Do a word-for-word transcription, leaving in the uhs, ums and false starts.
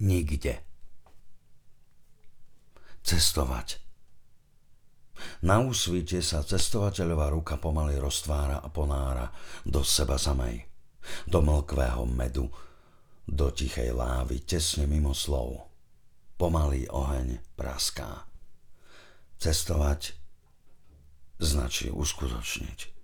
nikde. Cestovať. Na úsvite sa cestovateľová ruka pomaly roztvára a ponára do seba samej, do mlkvého medu, do tichej lávy, tesne mimo slov. Pomalý oheň praská. Cestovať značí uskutočniť.